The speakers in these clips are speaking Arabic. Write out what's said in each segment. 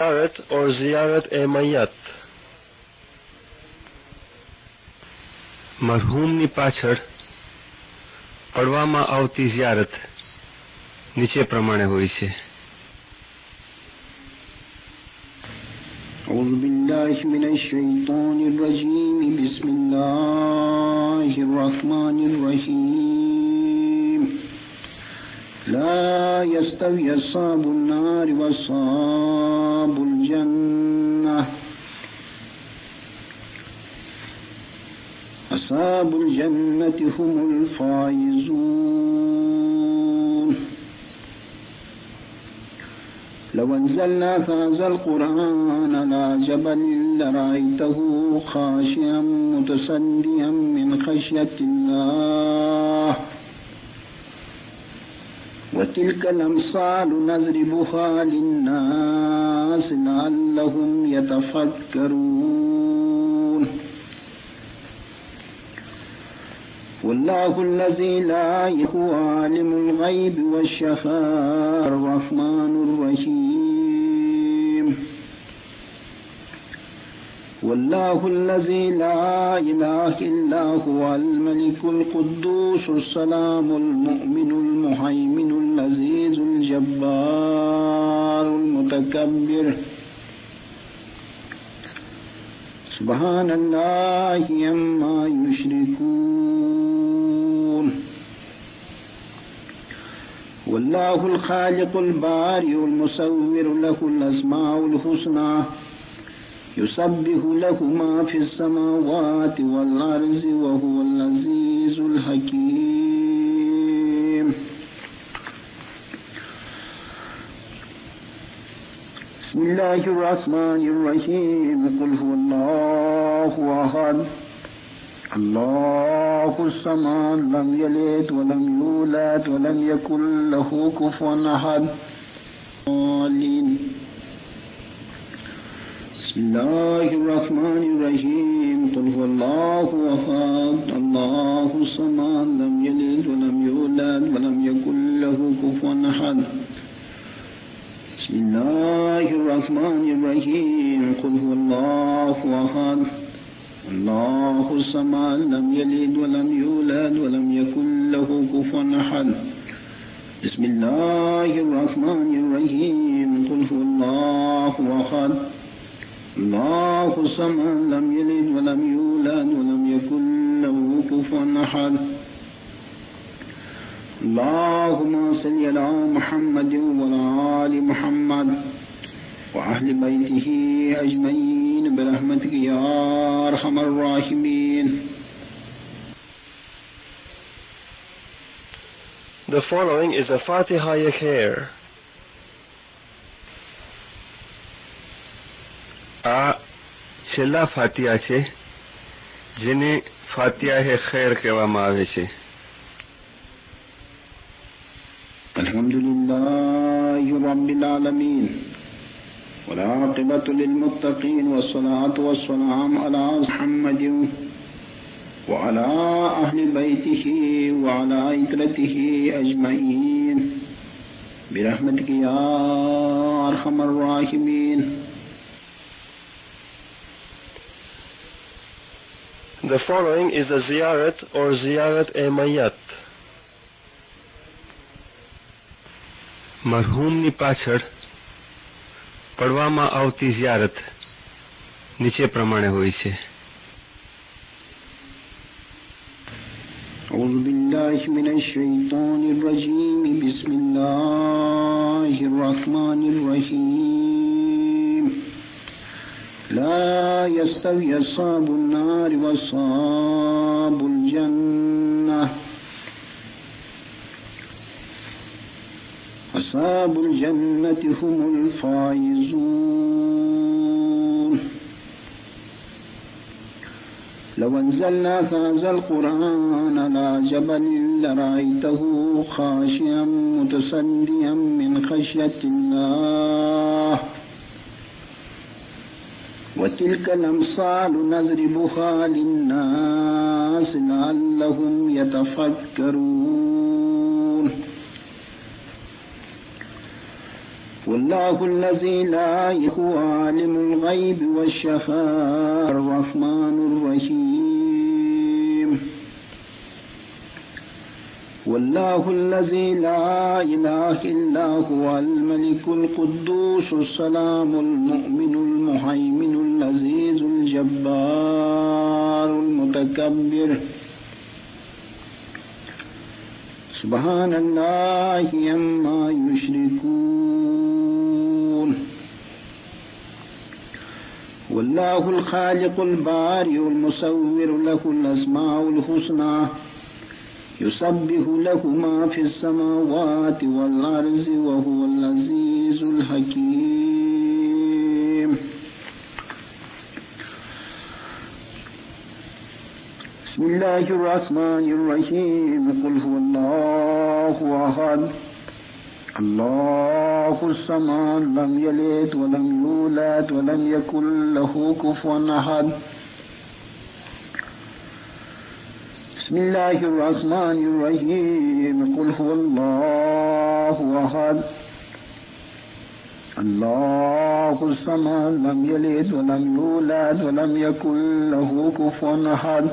Ziyarat or Ziyarat-e-Maiyat. મરહૂમની પાછળ કરવામાં આવતી ઝિયારત નીચે પ્રમાણે હોય છે. أعوذ بالله من الشيطان الرجيم بسم الله الرحمن الرحيم لا يستوي أصحاب النار وأصحاب الجنة أصحاب الجنة هم الفائزون لو أنزلنا هذا القرآن على جبل لرأيته خاشعا متصدعا من خشية الله وتلك الأمثال نضربها للناس لعلهم يتفكرون والله الذي لا هو عالم الغيب والشهادة الرحمن الرحيم والله الذي لا إله إلا هو الملك القدوس السلام المؤمن المهيمن العزيز الجبار المتكبر سبحان الله عما يشركون والله الخالق البارئ المصور له الأسماء الحسنى يسبح له ما في السماوات والأرض وهو العزيز الحكيم بسم الله الرحمن الرحيم قل هو الله أحد الله الصمد لم يلد ولم يولد ولم يكن له كفوا أحد بسم الله الرحمن الرحيم قل هو الله أحد الله الصمد لم يلد ولم يولد ولم يكن له كفوا أحد بسم الله الرحمن الرحيم قل هو الله أحد الله الصمد لم يلد ولم يولد ولم يكن له كفوا أحد بسم الله الرحمن الرحيم قل هو الله أحد الله الصمد لم يلد ولم يولد ولم يكن له كفوا أحد اللهم صل على محمد وعلى آل محمد وأهل بيته أجمعين برحمتك يا أرحم الراحمين. The following is a Fatiha Yakher. આ છેલ્લા ફાતિયા છે જેને ફાતિયા ખેર કહેવામાં આવે છે. અલ્હમ્દુલિલ્લાહ રબ્બિલ આલમીન વલ આકિબતુ લિલ મુત્તકીન વસ્સલાતુ વસ્સલામ અલા મુહમ્મદિ વઅલા અહલિ બૈતિહી વઅલા ઇત્રતિહી અજમાઈન બિરહમતિક યા અરહમર રાહિમીન. The following is a ziyarat or ziyarat-e-mayyat. મરહૂમની પાછળ પડવામાં આવતી ઝિયારત નીચે પ્રમાણે હોય છે. أعوذ بالله من الشيطان الرجيم بسم الله الرحمن الرحيم لا يستوي أصحاب النار وأصحاب الجنة أصحاب الجنة هم الفائزون لو أنزلنا هذا القرآن على جبل لرأيته خاشعا متصدعا من خشية الله وتلك الأمثال نضربها للناس لعلهم يتفكرون الله الذي لا يخفى عالم الغيب والشهادة الرحمن الرحيم والله الذي لا إله إلا هو الملك القدوس السلام المؤمن المهيمن العزيز الجبار المتكبر سبحان الله عما يشركون والله الخالق البارئ المصور له الأسماء الحسنى يسبح له ما في السماوات والأرض وهو العزيز الحكيم بسم الله الرحمن الرحيم قل هو الله أحد الله الصمد لم يلد ولم يولد ولم يكن له كفوا أحد بسم الله الرحمن الرحيم قل هو الله أحد الله الصمد لم يلد ولم يولد ولم يكن له كفوا أحد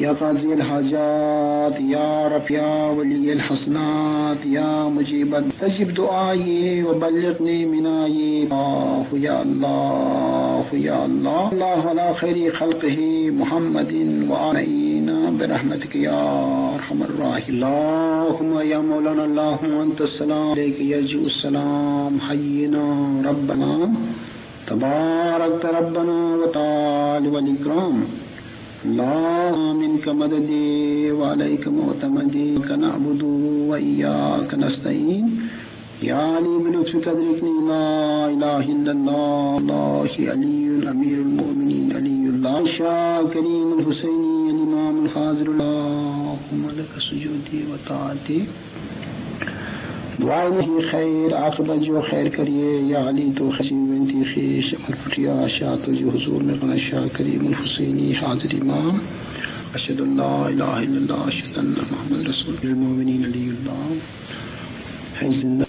या काज़ी हाजात या रफ़िया वली हसनात या मुजीबत तजिब दुआए व बल्लिगनी मिनाए या अल्लाह या अल्लाह अल्लाह अला खैरी खल्क़िही मुहम्मदिन व आलैना बिरहमतिक या अरहमर राहिमीन अल्लाहुम्मा या मौलाना अल्लाहुम्मा अंतस सलाम अलैका यरजउ सलाम हय्यना रब्बना तबारक रब्बना व तआला वल इकराम اللهم منك مددي وعليك معتمدي نعبد وإياك نستعين يا علي بلطفك أدركني لا إله إلا الله علي أمير المؤمنين علي الله الشاكرين الحسيني الإمام الحاضر اللهم لك سجودي وطاعتي دعائي هي خير عاقبت جو خیر کریے یا علی تو خشیونتی خیش الفریا شاہ تو جو حضور میں غنا شاہ کریم الحسینی حاضر امام اشهد ان لا اله الا الله اشهد ان محمد رسول المؤمنین علی اللہ